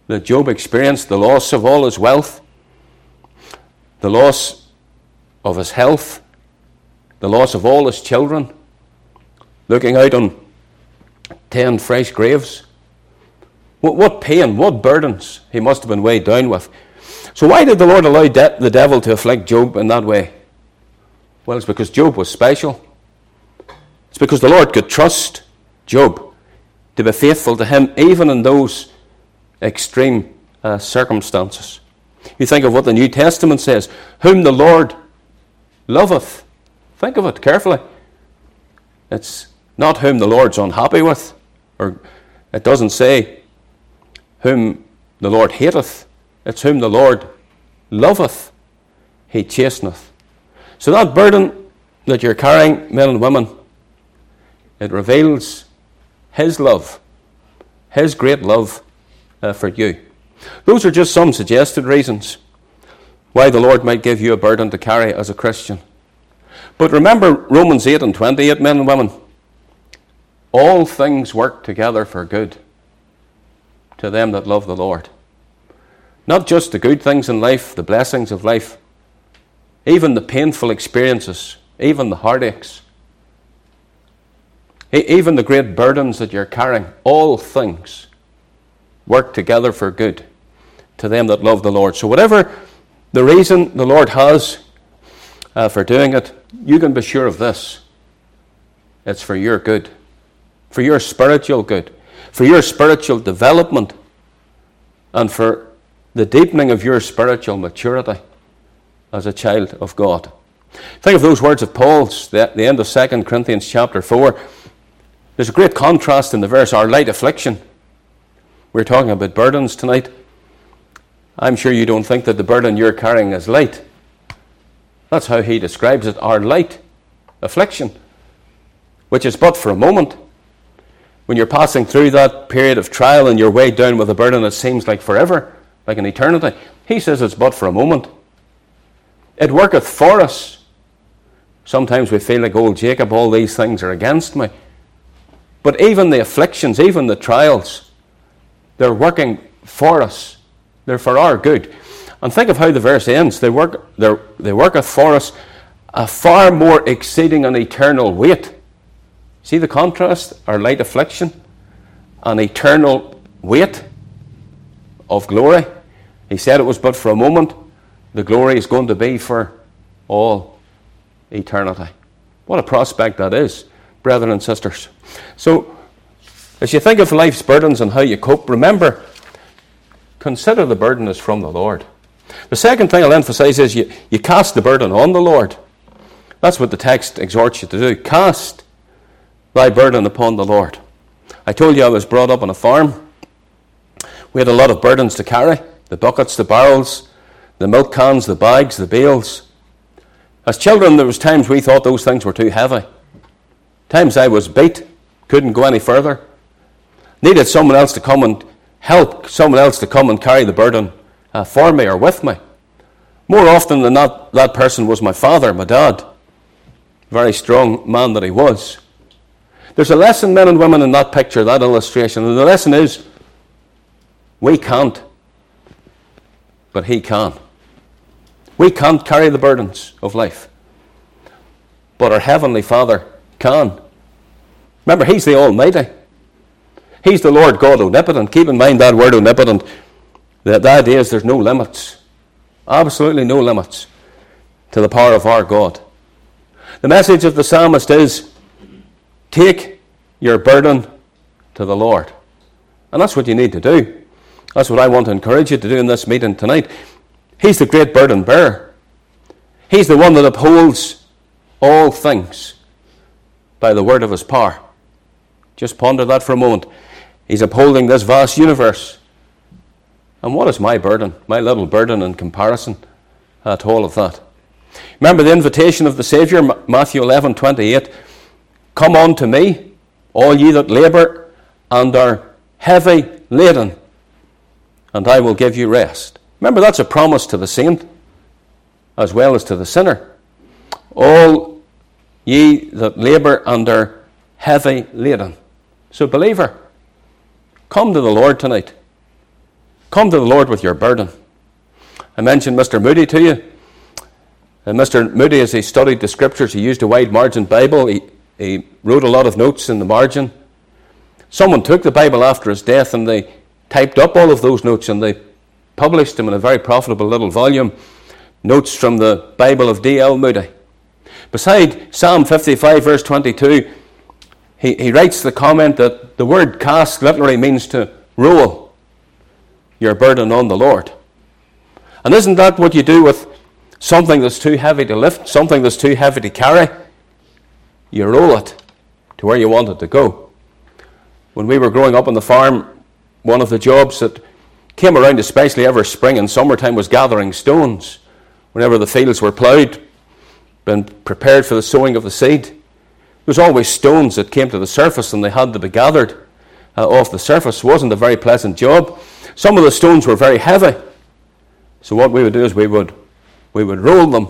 that Job experienced, the loss of all his wealth, the loss of his health, the loss of all his children, looking out on 10 fresh graves? What pain, what burdens he must have been weighed down with. So why did the Lord allow the devil to afflict Job in that way? Well, it's because Job was special. It's because the Lord could trust Job to be faithful to Him even in those extreme circumstances. You think of what the New Testament says, "Whom the Lord loveth." Think of it carefully. It's not whom the Lord's unhappy with, or it doesn't say whom the Lord hateth. It's whom the Lord loveth, He chasteneth. So that burden that you're carrying, men and women, it reveals His love, His great love for you. Those are just some suggested reasons why the Lord might give you a burden to carry as a Christian. But remember Romans 8 and 28, men and women. All things work together for good to them that love the Lord. Not just the good things in life, the blessings of life, even the painful experiences, even the heartaches, even the great burdens that you're carrying. All things work together for good to them that love the Lord. So whatever The reason the Lord has for doing it, you can be sure of this. It's for your good, for your spiritual good, for your spiritual development, and for the deepening of your spiritual maturity as a child of God. Think of those words of Paul's, the end of 2 Corinthians chapter 4. There's a great contrast in the verse, our light affliction. We're talking about burdens tonight. I'm sure you don't think that the burden you're carrying is light. That's how he describes it, our light affliction, which is but for a moment. When you're passing through that period of trial and you're weighed down with a burden that seems like forever, like an eternity, he says it's but for a moment. It worketh for us. Sometimes we feel like old Jacob, all these things are against me. But even the afflictions, even the trials, they're working for us. They're for our good. And think of how the verse ends. They worketh for us a far more exceeding and eternal weight. See the contrast? Our light affliction, an eternal weight of glory. He said it was but for a moment. The glory is going to be for all eternity. What a prospect that is, brethren and sisters. So, as you think of life's burdens and how you cope, remember, consider the burden is from the Lord. The second thing I'll emphasize is you cast the burden on the Lord. That's what the text exhorts you to do. Cast thy burden upon the Lord. I told you I was brought up on a farm. We had a lot of burdens to carry. The buckets, the barrels, the milk cans, the bags, the bales. As children, there was times we thought those things were too heavy. Times I was beat, couldn't go any further. Needed someone else to come and help, someone else to come and carry the burden for me or with me. More often than not, that person was my father, my dad. Very strong man that he was. There's a lesson, men and women, in that picture, that illustration. And the lesson is, we can't, but he can. We can't carry the burdens of life, but our Heavenly Father can. Remember, He's the Almighty. He's the Lord God Omnipotent. Keep in mind that word omnipotent. The idea is there's no limits. Absolutely no limits to the power of our God. The message of the psalmist is, take your burden to the Lord. And that's what you need to do. That's what I want to encourage you to do in this meeting tonight. He's the great burden bearer. He's the one that upholds all things by the word of his power. Just ponder that for a moment. He's upholding this vast universe. And what is my burden? My little burden in comparison at all of that. Remember the invitation of the Saviour, Matthew 11:28. Come unto me, all ye that labour and are heavy laden, and I will give you rest. Remember, that's a promise to the saint as well as to the sinner. All ye that labour and are heavy laden. So, believer, come to the Lord tonight. Come to the Lord with your burden. I mentioned Mr. Moody to you. And Mr. Moody, as he studied the Scriptures, he used a wide margin Bible. He wrote a lot of notes in the margin. Someone took the Bible after his death and they typed up all of those notes and they published them in a very profitable little volume, Notes from the Bible of D.L. Moody. Beside Psalm 55 verse 22, he writes the comment that the word cast literally means to roll your burden on the Lord. And isn't that what you do with something that's too heavy to lift, something that's too heavy to carry? You roll it to where you want it to go. When we were growing up on the farm, one of the jobs that came around especially every spring and summertime was gathering stones. Whenever the fields were ploughed, been prepared for the sowing of the seed, there was always stones that came to the surface and they had to be gathered off the surface. It wasn't a very pleasant job. Some of the stones were very heavy. So what we would do is we would roll them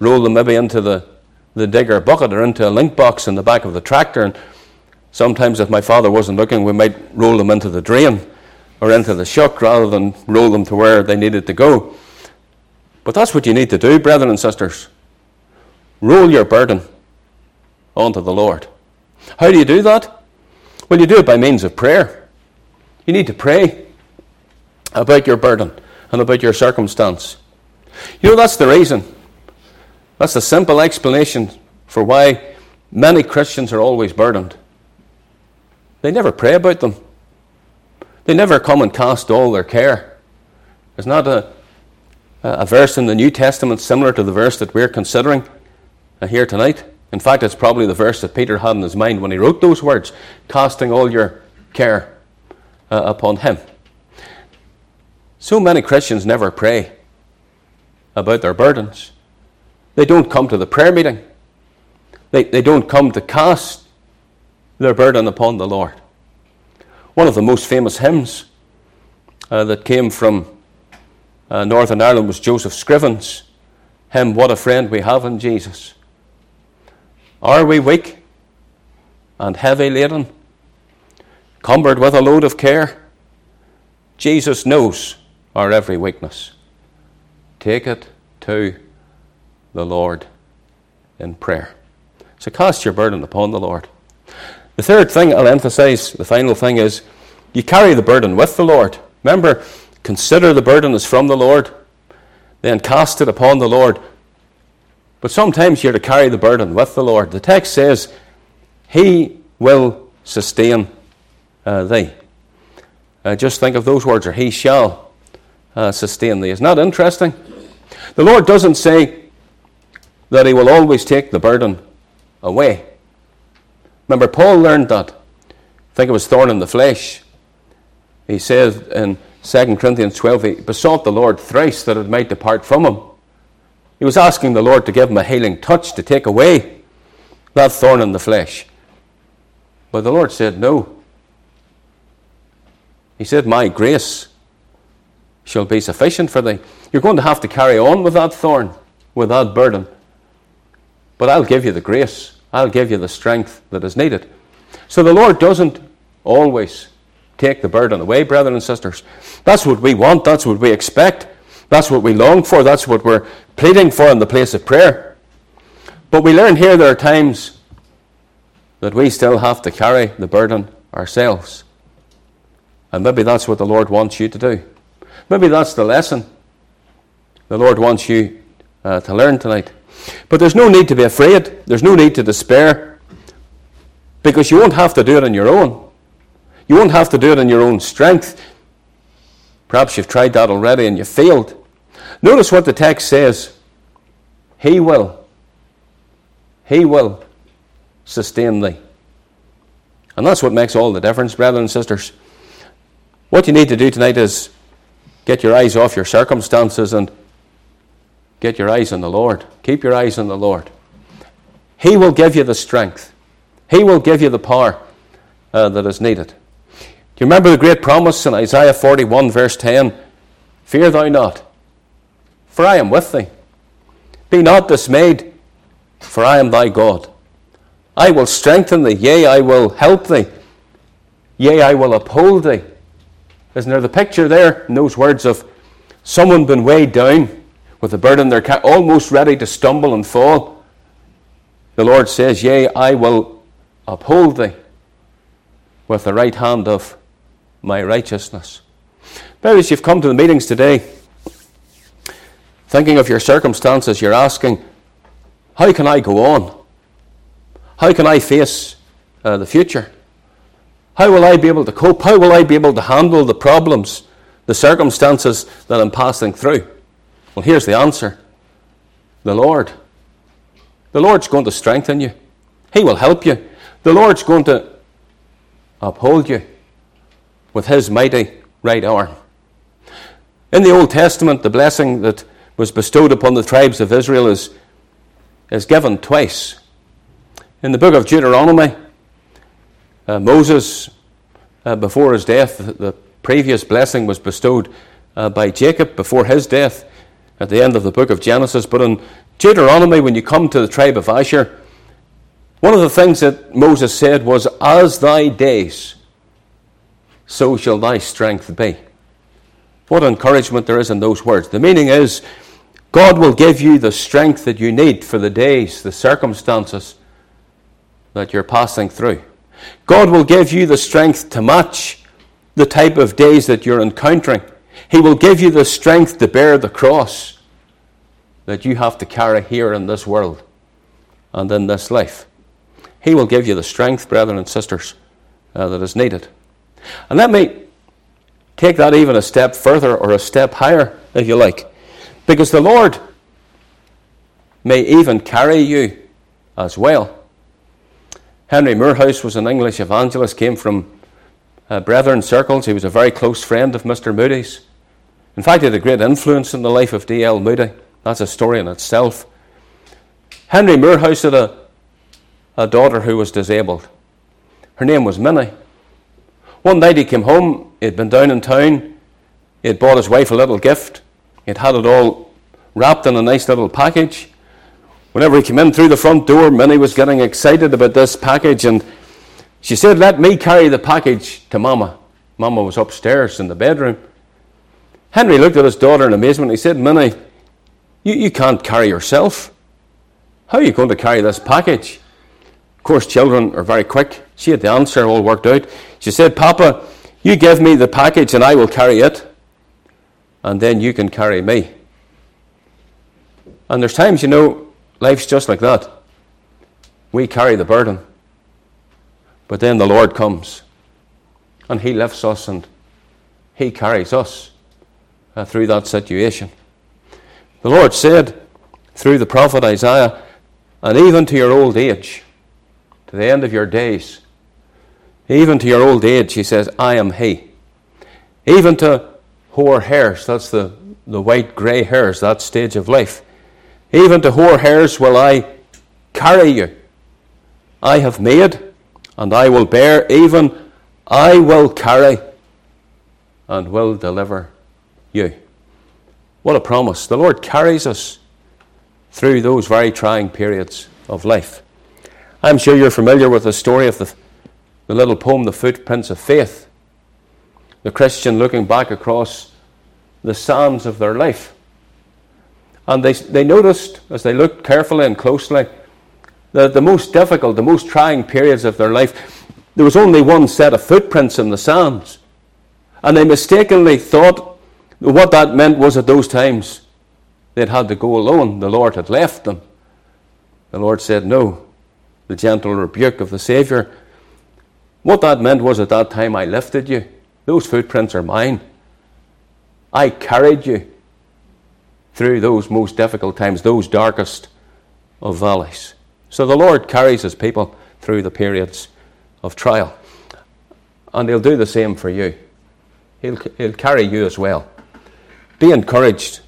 maybe into the digger bucket or into a link box in the back of the tractor, and sometimes if my father wasn't looking we might roll them into the drain or into the shuck rather than roll them to where they needed to go. But that's what you need to do, brethren and sisters. Roll your burden onto the Lord. How do you do that? Well, you do it by means of prayer. You need to pray about your burden and about your circumstance. You know, that's the reason. That's the simple explanation for why many Christians are always burdened. They never pray about them. They never come and cast all their care. There's not a verse in the New Testament similar to the verse that we're considering here tonight. In fact, it's probably the verse that Peter had in his mind when he wrote those words, casting all your care upon him. So many Christians never pray about their burdens. They don't come to the prayer meeting. They don't come to cast their burden upon the Lord. One of the most famous hymns that came from Northern Ireland was Joseph Scriven's hymn, What a Friend We Have in Jesus. Are we weak and heavy laden, cumbered with a load of care? Jesus knows our every weakness. Take it to the Lord in prayer. So cast your burden upon the Lord. The third thing I'll emphasize, the final thing, is you carry the burden with the Lord. Remember, consider the burden is from the Lord, then cast it upon the Lord. But sometimes you're to carry the burden with the Lord. The text says, He will sustain thee. Just think of those words, or He shall sustain thee. Isn't that interesting? The Lord doesn't say that He will always take the burden away. Remember, Paul learned that. I think it was thorn in the flesh. He says in 2 Corinthians 12, he besought the Lord thrice that it might depart from him. He was asking the Lord to give him a healing touch, to take away that thorn in the flesh. But the Lord said no. He said, My grace shall be sufficient for thee. You're going to have to carry on with that thorn, with that burden. But I'll give you the grace. I'll give you the strength that is needed. So the Lord doesn't always take the burden away, brethren and sisters. That's what we want. That's what we expect. That's what we long for. That's what we're pleading for in the place of prayer. But we learn here there are times that we still have to carry the burden ourselves. And maybe that's what the Lord wants you to do. Maybe that's the lesson the Lord wants you to learn tonight. But there's no need to be afraid. There's no need to despair. Because you won't have to do it on your own. You won't have to do it in your own strength. Perhaps you've tried that already and you failed. Notice what the text says. He will. He will sustain thee. And that's what makes all the difference, brethren and sisters. What you need to do tonight is get your eyes off your circumstances and get your eyes on the Lord. Keep your eyes on the Lord. He will give you the strength. He will give you the power that is needed. Do you remember the great promise in Isaiah 41 verse 10? Fear thou not, for I am with thee. Be not dismayed, for I am thy God. I will strengthen thee, yea, I will help thee. Yea, I will uphold thee. Isn't there the picture there in those words of someone been weighed down with a burden they're almost ready to stumble and fall? The Lord says, yea, I will uphold thee with the right hand of my righteousness. Maybe you've come to the meetings today thinking of your circumstances, you're asking, how can I go on? How can I face the future? How will I be able to cope? How will I be able to handle the problems, the circumstances that I'm passing through? Well, here's the answer. The Lord. The Lord's going to strengthen you. He will help you. The Lord's going to uphold you with His mighty right arm. In the Old Testament, the blessing that was bestowed upon the tribes of Israel is given twice. In the book of Deuteronomy, Moses, before his death, the previous blessing was bestowed by Jacob before his death at the end of the book of Genesis. But in Deuteronomy, when you come to the tribe of Asher, one of the things that Moses said was, as thy days, so shall thy strength be. What encouragement there is in those words. The meaning is, God will give you the strength that you need for the days, the circumstances that you're passing through. God will give you the strength to match the type of days that you're encountering. He will give you the strength to bear the cross that you have to carry here in this world and in this life. He will give you the strength, brethren and sisters, that is needed. And let me take that even a step further, or a step higher, if you like. Because the Lord may even carry you as well. Henry Moorhouse was an English evangelist, came from brethren circles. He was a very close friend of Mr. Moody's. In fact, he had a great influence in the life of D.L. Moody. That's a story in itself. Henry Moorhouse had a daughter who was disabled. Her name was Minnie. One night he came home. He'd been down in town. He'd bought his wife a little gift. He'd had it all wrapped in a nice little package. Whenever he came in through the front door, Minnie was getting excited about this package, and she said, "Let me carry the package to Mama." Mama was upstairs in the bedroom. Henry looked at his daughter in amazement. He said, "Minnie, you can't carry yourself. How are you going to carry this package?" Of course, children are very quick. She had the answer all worked out. She said, "Papa, you give me the package and I will carry it, and then you can carry me." And there's times, you know, life's just like that. We carry the burden. But then the Lord comes, and He lifts us, and He carries us through that situation. The Lord said through the prophet Isaiah, "And even to your old age, to the end of your days, even to your old age," He says, "I am He." Even to hoar hairs, that's the white grey hairs, that stage of life. "Even to hoar hairs will I carry you. I have made, and I will bear. Even I will carry, and will deliver you." What a promise. The Lord carries us through those very trying periods of life. I'm sure you're familiar with the story of the little poem, The Footprints of Faith. The Christian looking back across the sands of their life. And they noticed, as they looked carefully and closely, that the most difficult, the most trying periods of their life, there was only one set of footprints in the sands. And they mistakenly thought that what that meant was at those times they'd had to go alone. The Lord had left them. The Lord said no. The gentle rebuke of the Saviour. What that meant was, at that time I lifted you. Those footprints are mine. I carried you through those most difficult times, those darkest of valleys. So the Lord carries His people through the periods of trial. And He'll do the same for you. He'll carry you as well. Be encouraged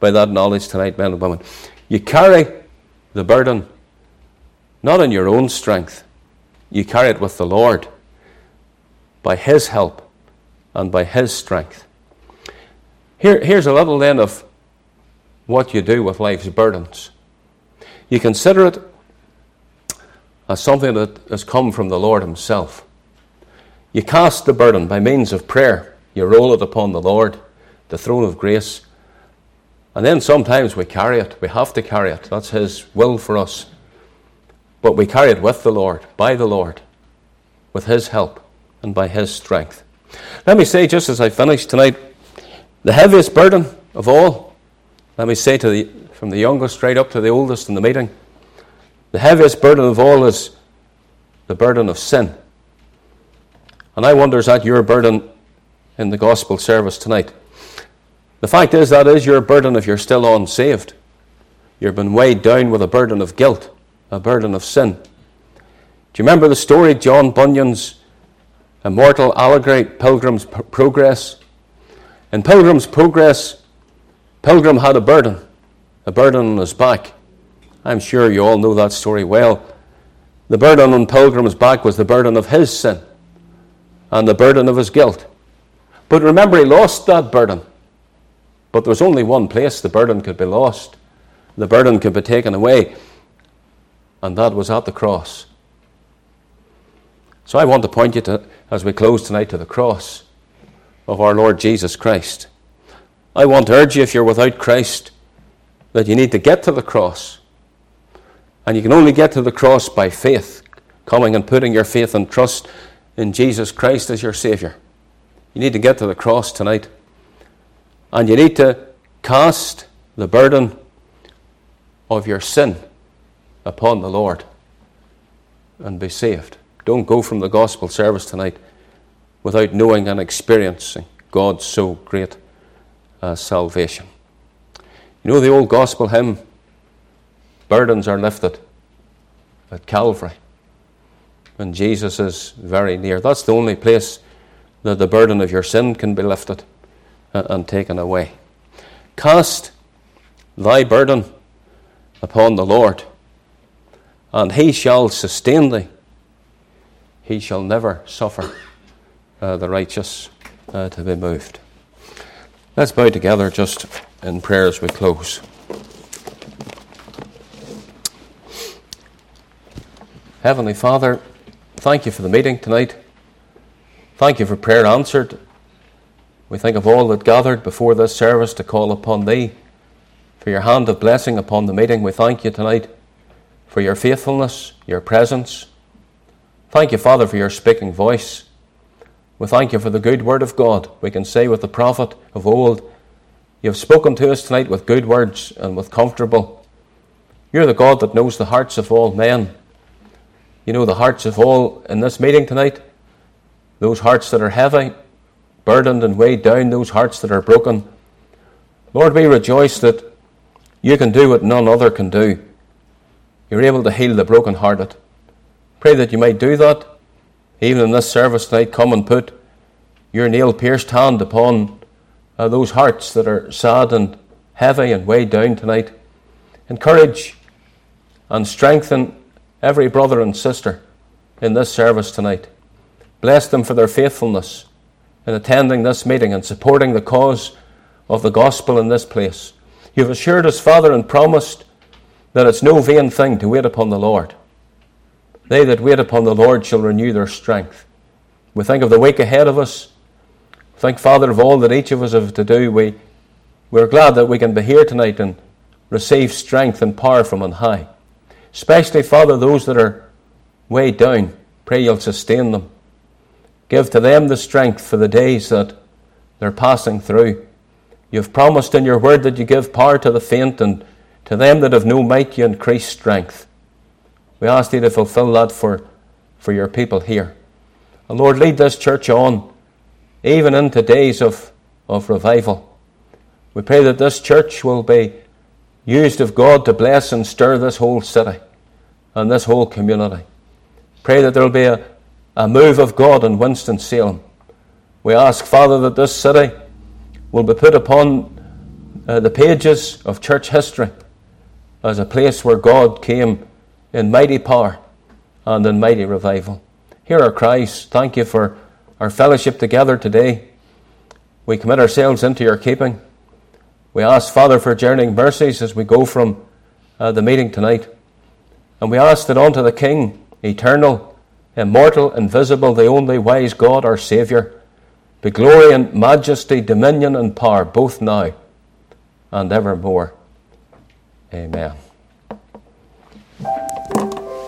by that knowledge tonight, men and women. You carry the burden, not in your own strength. You carry it with the Lord, by His help and by His strength. Here's a little then of what you do with life's burdens. You consider it as something that has come from the Lord Himself. You cast the burden by means of prayer. You roll it upon the Lord, the throne of grace. And then sometimes we carry it. We have to carry it. That's His will for us. But we carry it with the Lord, by the Lord, with His help and by His strength. Let me say, just as I finish tonight, the heaviest burden of all, let me say from the youngest right up to the oldest in the meeting, the heaviest burden of all is the burden of sin. And I wonder, is that your burden in the gospel service tonight? The fact is, that is your burden if you're still unsaved. You've been weighed down with a burden of guilt, a burden of sin. Do you remember the story, John Bunyan's immortal allegory, Pilgrim's Progress? In Pilgrim's Progress, Pilgrim had a burden on his back. I'm sure you all know that story well. The burden on Pilgrim's back was the burden of his sin and the burden of his guilt. But remember, he lost that burden. But there was only one place the burden could be lost. The burden could be taken away, and that was at the cross. So I want to point you to, as we close tonight, to the cross of our Lord Jesus Christ. I want to urge you, if you're without Christ, that you need to get to the cross. And you can only get to the cross by faith, coming and putting your faith and trust in Jesus Christ as your Saviour. You need to get to the cross tonight. And you need to cast the burden of your sin upon the Lord and be saved. Don't go from the gospel service tonight without knowing and experiencing God's so great salvation. You know the old gospel hymn, "Burdens are lifted at Calvary," when Jesus is very near. That's the only place that the burden of your sin can be lifted and taken away. Cast thy burden upon the Lord, and he shall sustain thee. He shall never suffer the righteous to be moved. Let's bow together just in prayer as we close. Heavenly Father, thank you for the meeting tonight. Thank you for prayer answered. We think of all that gathered before this service to call upon thee for your hand of blessing upon the meeting. We thank you tonight for your faithfulness, your presence. Thank you, Father, for your speaking voice. We thank you for the good word of God. We can say with the prophet of old, you have spoken to us tonight with good words and with comfortable. You're the God that knows the hearts of all men. You know the hearts of all in this meeting tonight, those hearts that are heavy, burdened and weighed down, those hearts that are broken. Lord, we rejoice that you can do what none other can do. You're able to heal the brokenhearted. Pray that you might do that. Even in this service tonight, come and put your nail-pierced hand upon those hearts that are sad and heavy and weighed down tonight. Encourage and strengthen every brother and sister in this service tonight. Bless them for their faithfulness in attending this meeting and supporting the cause of the gospel in this place. You've assured us, Father, and promised that it's no vain thing to wait upon the Lord. They that wait upon the Lord shall renew their strength. We think of the week ahead of us. Think, Father, of all that each of us have to do. We're glad that we can be here tonight and receive strength and power from on high. Especially, Father, those that are weighed down. Pray you'll sustain them. Give to them the strength for the days that they're passing through. You've promised in your word that you give power to the faint, and to them that have no might you increase strength. We ask thee to fulfill that for your people here. And Lord, lead this church on, even into days of revival. We pray that this church will be used of God to bless and stir this whole city and this whole community. Pray that there will be a move of God in Winston-Salem. We ask, Father, that this city will be put upon the pages of church history as a place where God came in mighty power and in mighty revival. Hear our cries. Thank you for our fellowship together today. We commit ourselves into your keeping. We ask, Father, for journeying mercies as we go from the meeting tonight. And we ask that unto the King, eternal, immortal, invisible, the only wise God, our Saviour, be glory and majesty, dominion and power, both now and evermore. Amen.